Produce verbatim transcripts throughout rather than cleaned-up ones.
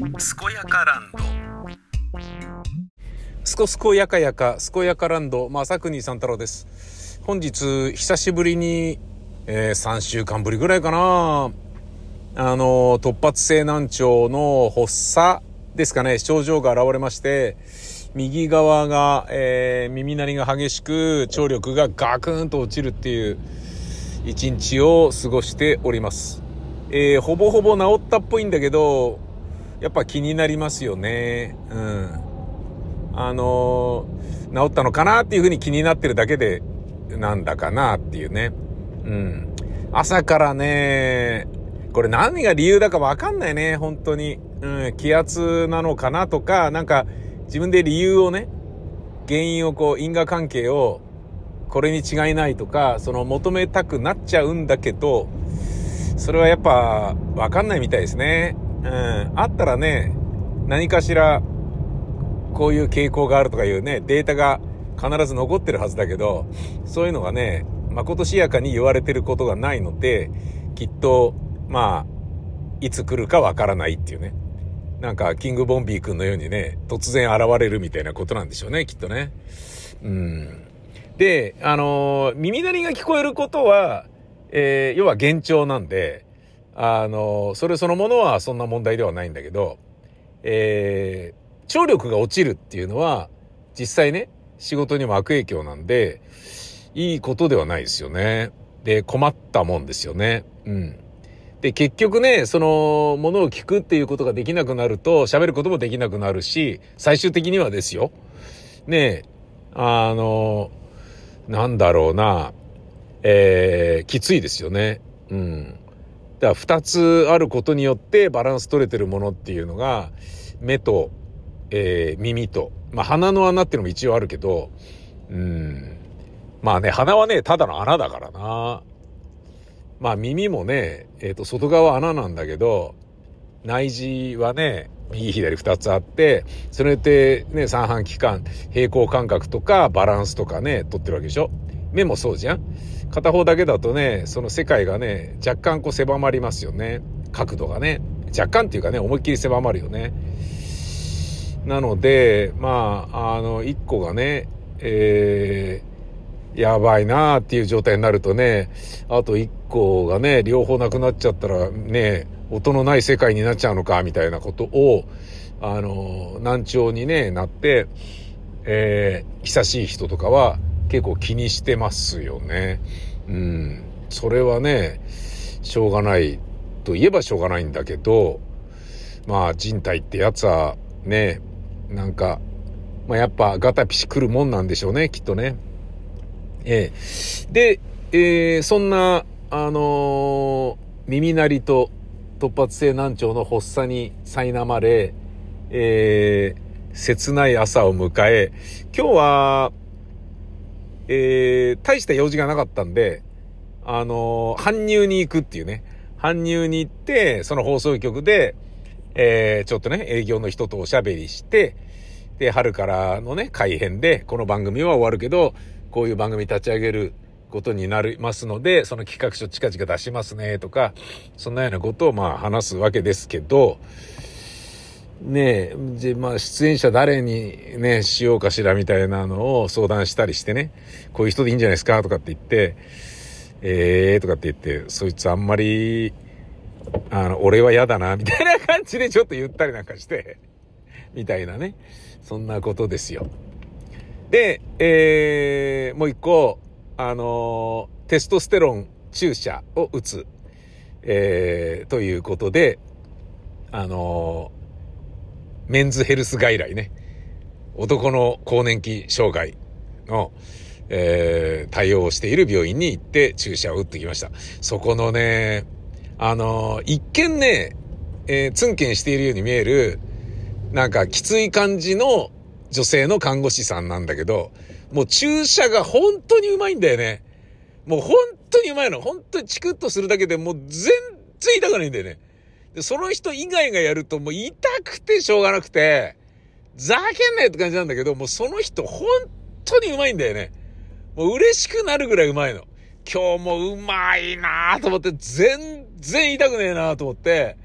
健やかランド。すこすこやかやか健やかランド、正国三太郎です。本日久しぶりに、えー、さんしゅうかんぶりぐらいかな、あの突発性難聴の発作ですかね、症状が現れまして、右側が、えー、耳鳴りが激しく、聴力がガクンと落ちるっていう一日を過ごしております。えー、ほぼほぼ治ったっぽいんだけど、やっぱ気になりますよね。うん。あのー、治ったのかなっていうふうに気になってるだけで、なんだかなっていうね。うん。朝からね、これ何が理由だかわかんないね、本当に。うん、気圧なのかなとか、なんか自分で理由をね、原因をこう、因果関係を、これに違いないとか、その求めたくなっちゃうんだけど、それはやっぱわかんないみたいですね。うん、あったらね、何かしらこういう傾向があるとかいうね、データが必ず残ってるはずだけど、そういうのがね、まことしやかに言われてることがないので、きっとまあいつ来るかわからないっていうね、なんかキングボンビー君のようにね、突然現れるみたいなことなんでしょうね、きっとね。うん、で、あのー、耳鳴りが聞こえることは、えー、要は幻聴なんで、あのそれそのものはそんな問題ではないんだけど、えー、聴力が落ちるっていうのは実際ね、仕事にも悪影響なんで、いいことではないですよね。で、困ったもんですよね。うん。で、結局ね、そのものを聞くっていうことができなくなると、喋ることもできなくなるし、最終的にはですよね、あのなんだろうな、えー、きついですよね。うん。だからふたつあることによってバランス取れてるものっていうのが、目と、えー、耳と、まあ、鼻の穴っていうのも一応あるけど、うーん、まあね、鼻はねただの穴だからな。まあ耳もね、えーと、外側穴なんだけど、内耳はね右左ふたつあって、それでね三半規管、平衡感覚とかバランスとかね取ってるわけでしょ。目もそうじゃん。片方だけだとね、その世界がね、若干こう狭まりますよね。角度がね。若干っていうかね、思いっきり狭まるよね。なので、まあ、あの、一個がね、えー、やばいなーっていう状態になるとね、あと一個がね、両方なくなっちゃったらね、音のない世界になっちゃうのか、みたいなことを、あの、難聴にね、なって、えー、久しい人とかは、結構気にしてますよね。うん、それはね、しょうがないといえばしょうがないんだけど、まあ人体ってやつはね、なんか、まあ、やっぱガタピシ来るもんなんでしょうね、きっとね。えー、で、えー、そんなあのー、耳鳴りと突発性難聴の発作に苛まれ、えー、切ない朝を迎え、今日は。えー、大した用事がなかったんで、あのー、搬入に行くっていうね。搬入に行って、その放送局で、えー、ちょっとね、営業の人とおしゃべりして、で、春からのね、改編で、この番組は終わるけど、こういう番組立ち上げることになりますので、その企画書近々出しますね、とか、そんなようなことをまあ話すわけですけど、ねえ、で、まあ、出演者誰にね、しようかしらみたいなのを相談したりしてね、こういう人でいいんじゃないですかとかって言って、えーとかって言って、そいつあんまり、あの、俺は嫌だな、みたいな感じでちょっと言ったりなんかして、みたいなね、そんなことですよ。で、えー、もう一個、あの、テストステロン注射を打つ、えー、ということで、あの、メンズヘルス外来ね、男の更年期障害の、えー、対応をしている病院に行って注射を打ってきました。そこのね、あのー、一見ね、えー、ツンケンしているように見える、なんかきつい感じの女性の看護師さんなんだけど、もう注射が本当にうまいんだよね。もう本当にうまいの。本当にチクッとするだけでもう全然痛くないんだよね。で、その人以外がやるともう痛くてしょうがなくて、ざけんなよって感じなんだけど、もうその人本当にうまいんだよね。もう嬉しくなるぐらいうまいの。今日もうまいなぁと思って、全然痛くねえなぁと思って、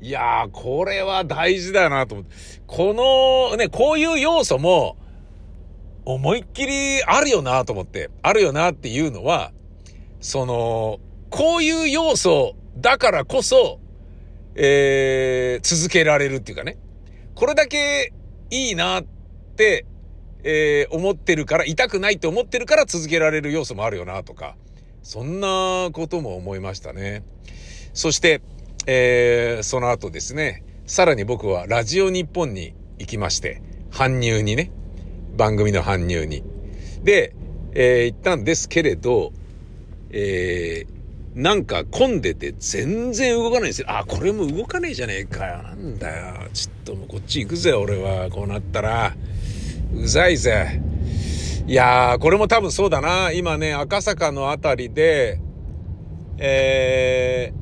いやー、これは大事だなと思って。このね、こういう要素も思いっきりあるよなと思って。あるよなっていうのは、その、こういう要素だからこそ、えー、続けられるっていうかね。これだけいいなって、えー、思ってるから、痛くないって思ってるから続けられる要素もあるよなとか、そんなことも思いましたね。そして、えー、その後ですね、さらに僕はラジオ日本に行きまして、搬入にね、番組の搬入に。で、えー、行ったんですけれど、えー、なんか混んでて全然動かないんですよ。あ、これも動かねえじゃねえかよ。なんだよ。ちょっともうこっち行くぜ、俺は。こうなったら。うざいぜ。いやー、これも多分そうだな。今ね、赤坂のあたりで、え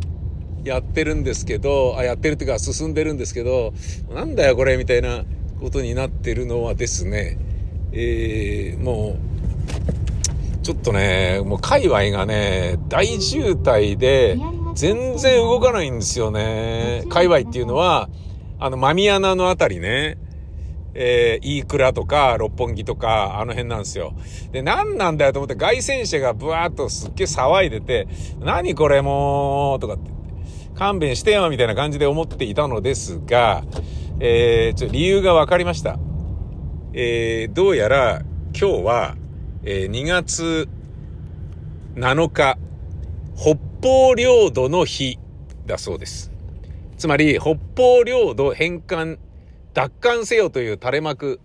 ー、やってるんですけど、あ、やってるっていうか進んでるんですけど、なんだよこれみたいなことになってるのはですね、えー、もう、ちょっとね、もう界隈がね、大渋滞で、全然動かないんですよね。界隈っていうのは、あの、マミヤナのあたりね、えー、飯倉とか六本木とかあの辺なんですよ。で、なんなんだよと思って、外線車がブワーっとすっげえ騒いでて、何これもーとかって勘弁してよみたいな感じで思っていたのですが、えー、ちょっと理由が分かりました。えー、どうやら今日は、えー、にがつなのか北方領土の日だそうです。つまり北方領土返還奪還せよという垂れ幕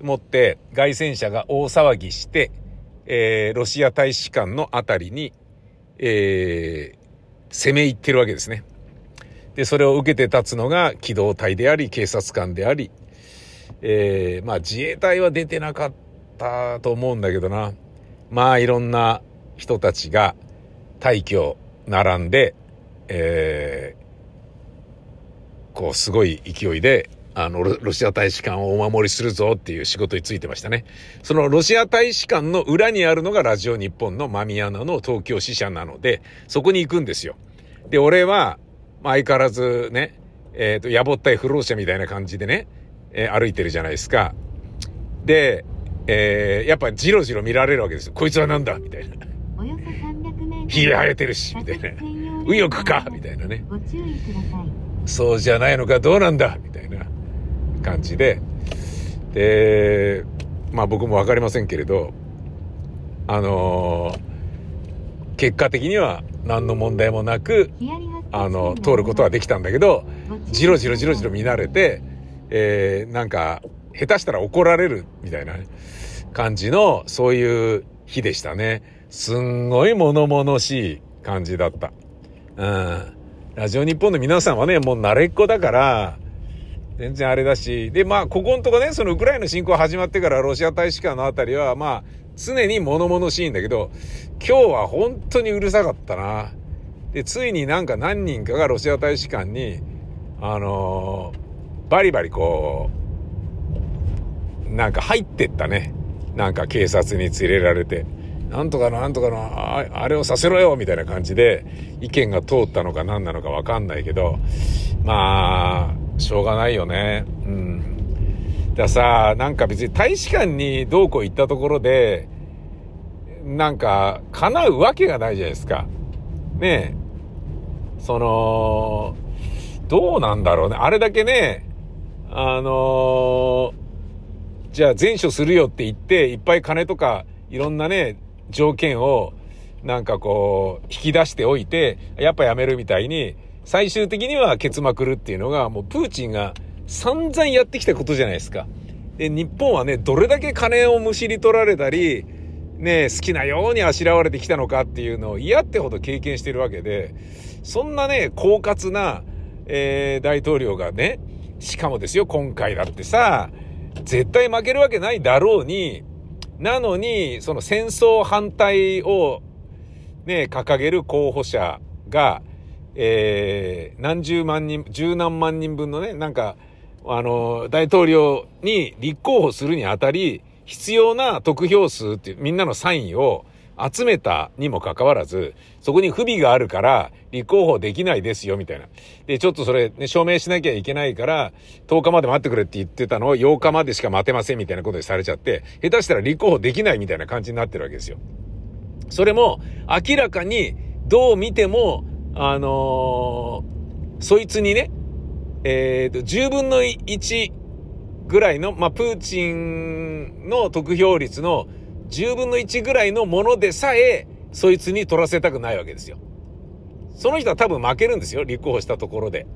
持って外戦車が大騒ぎして、えー、ロシア大使館のあたりに、えー、攻め入ってるわけですね。で、それを受けて立つのが機動隊であり、警察官であり、えー、まあ自衛隊は出てなかったと思うんだけどな。まあいろんな人たちが大挙並んで、えー、こうすごい勢いで、あの、ロシア大使館をお守りするぞっていう仕事についてましたね。そのロシア大使館の裏にあるのがラジオ日本のマミアナの東京支社なので、そこに行くんですよ。で、俺は、まあ、相変わらずね、えっと、やぼったい不老者みたいな感じでね、えー、歩いてるじゃないですか。で、えー、やっぱジロジロ見られるわけですよ。こいつはなんだみたいな。ひげ生えてるし、みたいな。右翼かみたいなね。そうじゃないのか、どうなんだみたいな感じで、で、まあ僕も分かりませんけれど、あのー、結果的には何の問題もなく、あの、通ることはできたんだけど、じろじろじろじろ見慣れて、えー、なんか、下手したら怒られるみたいな感じの、そういう日でしたね。すんごい物々しい感じだった。うん。ラジオ日本の皆さんはね、もう慣れっこだから、全然あれだし、で、まあ、ここのとこね、そのウクライナ侵攻始まってからロシア大使館のあたりは、まあ、常に物々しいんだけど、今日は本当にうるさかったな。で、ついになんか何人かがロシア大使館に、あのー、バリバリこう、なんか入ってったね。なんか警察に連れられて、なんとかのなんとかの、あ、あれをさせろよみたいな感じで、意見が通ったのか何なのかわかんないけど、まあ、しょうがないよね。うん。ださ、なんか別に大使館にどうこう行ったところで、なんか叶うわけがないじゃないですか。ねえ。その、どうなんだろうね。あれだけね、あのー、じゃあ善処するよって言って、いっぱい金とかいろんなね、条件をなんかこう、引き出しておいて、やっぱやめるみたいに、最終的にはケツまくるっていうのが、もうプーチンが散々やってきたことじゃないですか。で、日本はね、どれだけ金をむしり取られたり、ね、好きなようにあしらわれてきたのかっていうのを嫌ってほど経験してるわけで、そんなね、狡猾な、えー、大統領がね、しかもですよ、今回だってさ、絶対負けるわけないだろうに、なのに、その戦争反対をね、掲げる候補者が、えー、何十万人、十何万人分のね、なんか、あの、大統領に立候補するにあたり、必要な得票数っていう、みんなのサインを集めたにもかかわらず、そこに不備があるから立候補できないですよみたいな。で、ちょっとそれ、ね、証明しなきゃいけないからとおかまで待ってくれって言ってたのをようかまでしか待てませんみたいなことにされちゃって、下手したら立候補できないみたいな感じになってるわけですよ。それも明らかにどう見てもあのー、そいつにね、えーと、じゅうぶんのいちぐらいの、まあ、プーチンの得票率のじゅうぶんのいちぐらいのものでさえ、そいつに取らせたくないわけですよ。その人は多分負けるんですよ、立候補したところで。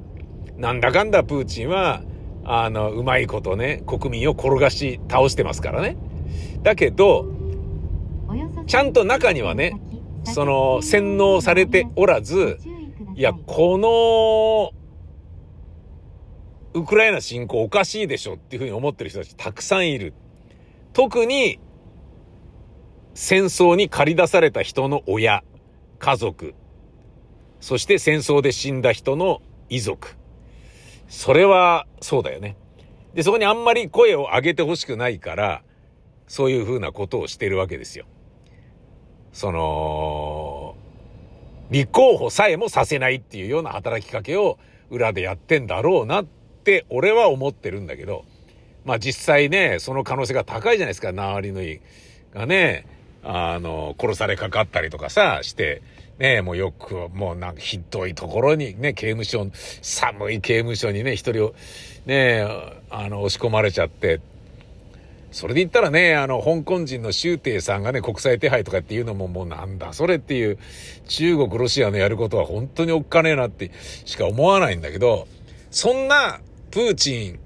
なんだかんだプーチンは、あの、うまいことね、国民を転がし倒してますからね。だけど、ちゃんと中にはね、その、洗脳されておらず、いや、この、ウクライナ侵攻おかしいでしょっていうふうに思ってる人たちたくさんいる。特に戦争に駆り出された人の親、家族、そして戦争で死んだ人の遺族。それはそうだよね。で、そこにあんまり声を上げてほしくないから、そういうふうなことをしてるわけですよ。その、立候補さえもさせないっていうような働きかけを裏でやってんだろうなってって俺は思ってるんだけど、まあ実際ね、その可能性が高いじゃないですか。ナワリヌイがね、あの殺されかかったりとかさしてね、もうよくもうなんかひどいところにね、刑務所、寒い刑務所にね一人をねあの押し込まれちゃって、それで言ったらね、あの香港人の周庭さんがね国際手配とかっていうのも、もうなんだそれっていう、中国ロシアのやることは本当におっかねえなってしか思わないんだけど、そんなプーチ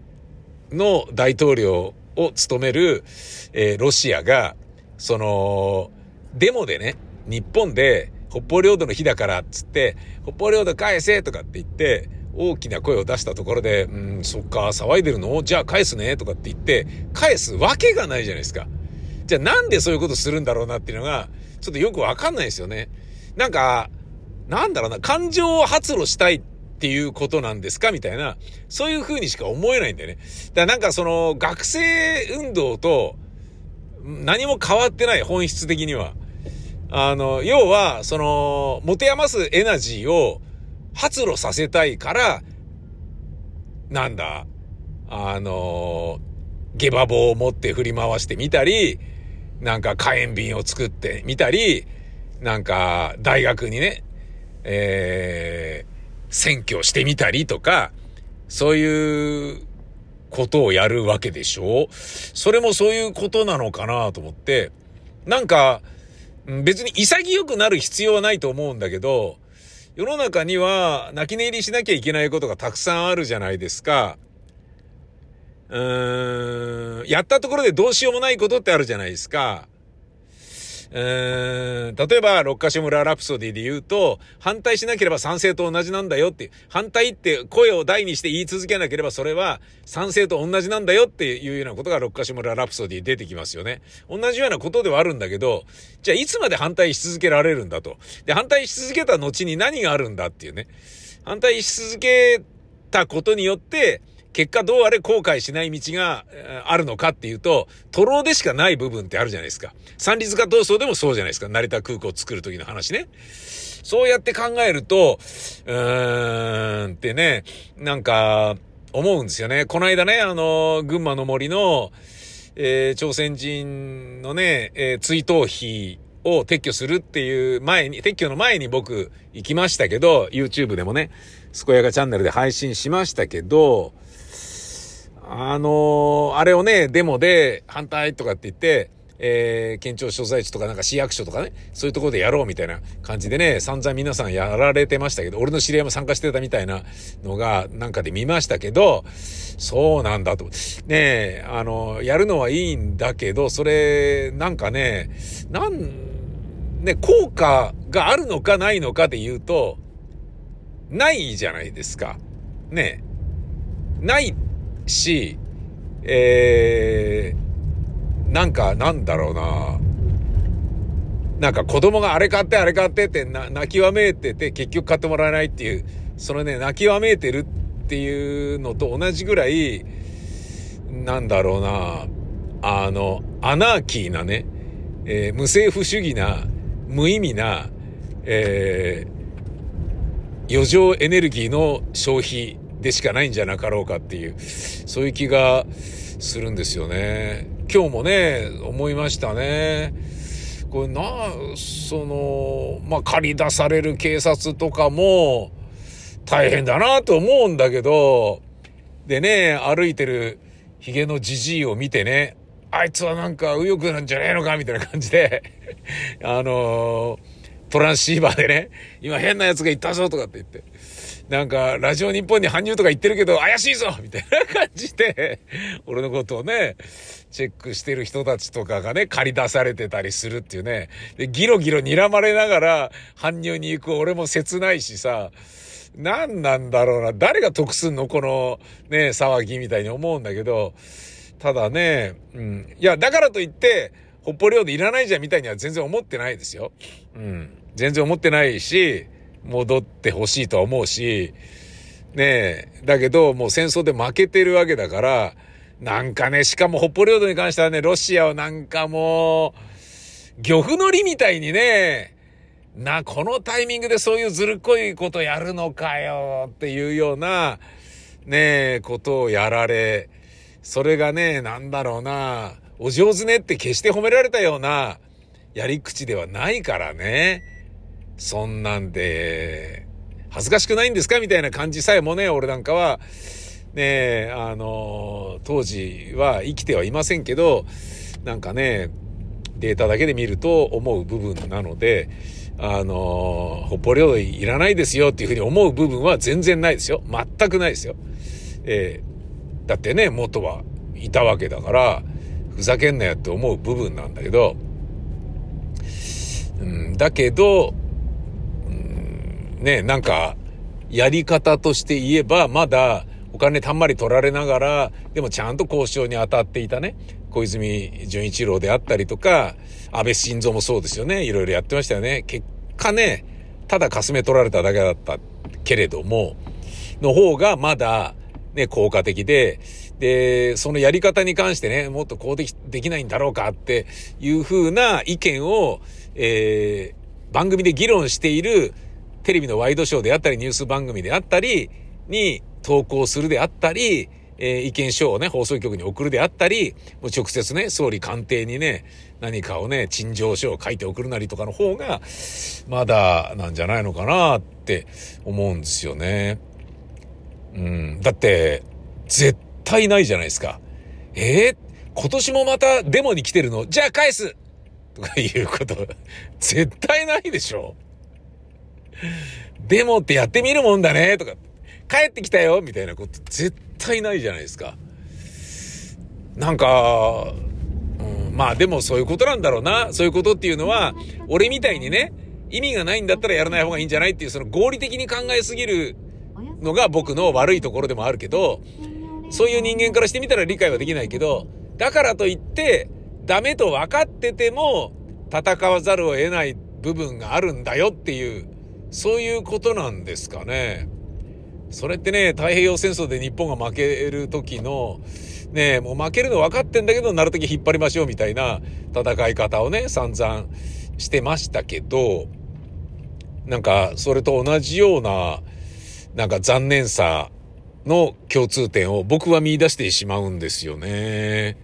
ンの大統領を務める、えー、ロシアが、その、デモでね、日本で北方領土の日だからっつって、北方領土返せとかって言って、大きな声を出したところで、うん、そっか、騒いでるの？じゃあ返すねとかって言って、返すわけがないじゃないですか。じゃあなんでそういうことするんだろうなっていうのが、ちょっとよくわかんないですよね。なんか、なんだろうな、感情を発露したいっていうことなんですかみたいな、そういう風にしか思えないんだよね。だからなんかその学生運動と何も変わってない、本質的には。あの、要はその持て余すエナジーを発露させたいから、なんだ、あの、下馬棒を持って振り回してみたり、なんか火炎瓶を作ってみたり、なんか大学にね、えー、選挙してみたりとか、そういうことをやるわけでしょう。それもそういうことなのかなと思って、なんか別に潔くなる必要はないと思うんだけど、世の中には泣き寝入りしなきゃいけないことがたくさんあるじゃないですか。うーん、やったところでどうしようもないことってあるじゃないですか。うーん、例えば六ヶ所村ラプソディで言うと、反対しなければ賛成と同じなんだよって、反対って声を大にして言い続けなければそれは賛成と同じなんだよっていうようなことが六ヶ所村ラプソディ出てきますよね。同じようなことではあるんだけど、じゃあいつまで反対し続けられるんだと。で、反対し続けた後に何があるんだっていうね。反対し続けたことによって結果どうあれ後悔しない道があるのかっていうと、徒労でしかない部分ってあるじゃないですか。三里塚闘争でもそうじゃないですか。成田空港を作る時の話ね。そうやって考えると、うーんってね、なんか思うんですよね。この間ね、あの群馬の森の、えー、朝鮮人のね、えー、追悼碑を撤去するっていう前に、撤去の前に僕行きましたけど、 YouTube でもね、健やかチャンネルで配信しましたけど、あのー、あれをね、デモで反対とかって言って、えー、県庁所在地とかなんか市役所とかね、そういうところでやろうみたいな感じでね、散々皆さんやられてましたけど、俺の知り合いも参加してたみたいなのがなんかで見ましたけど、そうなんだと。ねえ、あのー、やるのはいいんだけど、それ、なんかね、なん、ね、効果があるのかないのかで言うと、ないじゃないですか。ねえ、ないし、えー、なんかなんだろうな、なんか子供があれ買ってあれ買ってってな泣きわめいてて結局買ってもらえないっていう、そのね泣きわめいてるっていうのと同じぐらい、なんだろうな、あのアナーキーなね、えー、無政府主義な無意味な、えー、余剰エネルギーの消費でしかないんじゃなかろうかっていう、そういう気がするんですよね。今日もね、思いましたね。これな、その、まあ、駆り出される警察とかも大変だなと思うんだけど、でね、歩いてるヒゲのジジイを見てね、あいつはなんか右翼なんじゃねえのかみたいな感じで、あのー、トランシーバーでね、今変なやつが行ったぞとかって言って、なんかラジオ日本に搬入とか言ってるけど怪しいぞみたいな感じで、俺のことをね、チェックしてる人たちとかがね、駆り出されてたりするっていうね。で、ギロギロ睨まれながら搬入に行く俺も切ないしさ、何なんだろうな、誰が得すんのこのね、騒ぎみたいに思うんだけど、ただね、うん、いや、だからといって北方領土いらないじゃんみたいには全然思ってないですよ。うん、全然思ってないし、戻ってほしいとは思うし、ねえ、だけどもう戦争で負けてるわけだから、なんかね、しかも北方領土に関してはね、ロシアはなんかもう漁夫の利みたいにね、なこのタイミングでそういうずるっこいことやるのかよっていうようなねえことをやられ。それがね、なんだろうな、お上手ねって決して褒められたようなやり口ではないからね。そんなんで恥ずかしくないんですかみたいな感じさえもね、俺なんかはね、あの当時は生きてはいませんけど、なんかね、データだけで見ると思う部分なので、あの北方領土いらないですよっていうふうに思う部分は全然ないですよ。全くないですよ。えーだってね、元はいたわけだから、ふざけんなよって思う部分なんだけど、うん、だけど、うん、ね、なんか、やり方として言えば、まだお金たんまり取られながら、でもちゃんと交渉に当たっていたね、小泉純一郎であったりとか、安倍晋三もそうですよね、いろいろやってましたよね。結果ね、ただかすめ取られただけだったけれども、の方がまだ、ね、効果的で、で、そのやり方に関してね、もっとこうでき、できないんだろうかっていう風な意見を、えー、番組で議論しているテレビのワイドショーであったり、ニュース番組であったりに投稿するであったり、えー、意見書をね、放送局に送るであったり、もう直接ね、総理官邸にね、何かをね、陳情書を書いて送るなりとかの方が、まだなんじゃないのかなって思うんですよね。うん、だって絶対ないじゃないですか。えー、今年もまたデモに来てるの？じゃあ返すとかいうこと絶対ないでしょ。デモってやってみるもんだねとか、帰ってきたよみたいなこと絶対ないじゃないですか。なんか、うん、まあでもそういうことなんだろうな。そういうことっていうのは、俺みたいにね、意味がないんだったらやらない方がいいんじゃないっていう、その合理的に考えすぎるのが僕の悪いところでもあるけど、そういう人間からしてみたら理解はできないけど、だからといってダメと分かってても戦わざるを得ない部分があるんだよっていう、そういうことなんですかね。それってね、太平洋戦争で日本が負ける時のね、もう負けるの分かってんだけど、なる時引っ張りましょうみたいな戦い方をね、散々してましたけど、なんかそれと同じようななんか残念さの共通点を僕は見出してしまうんですよね。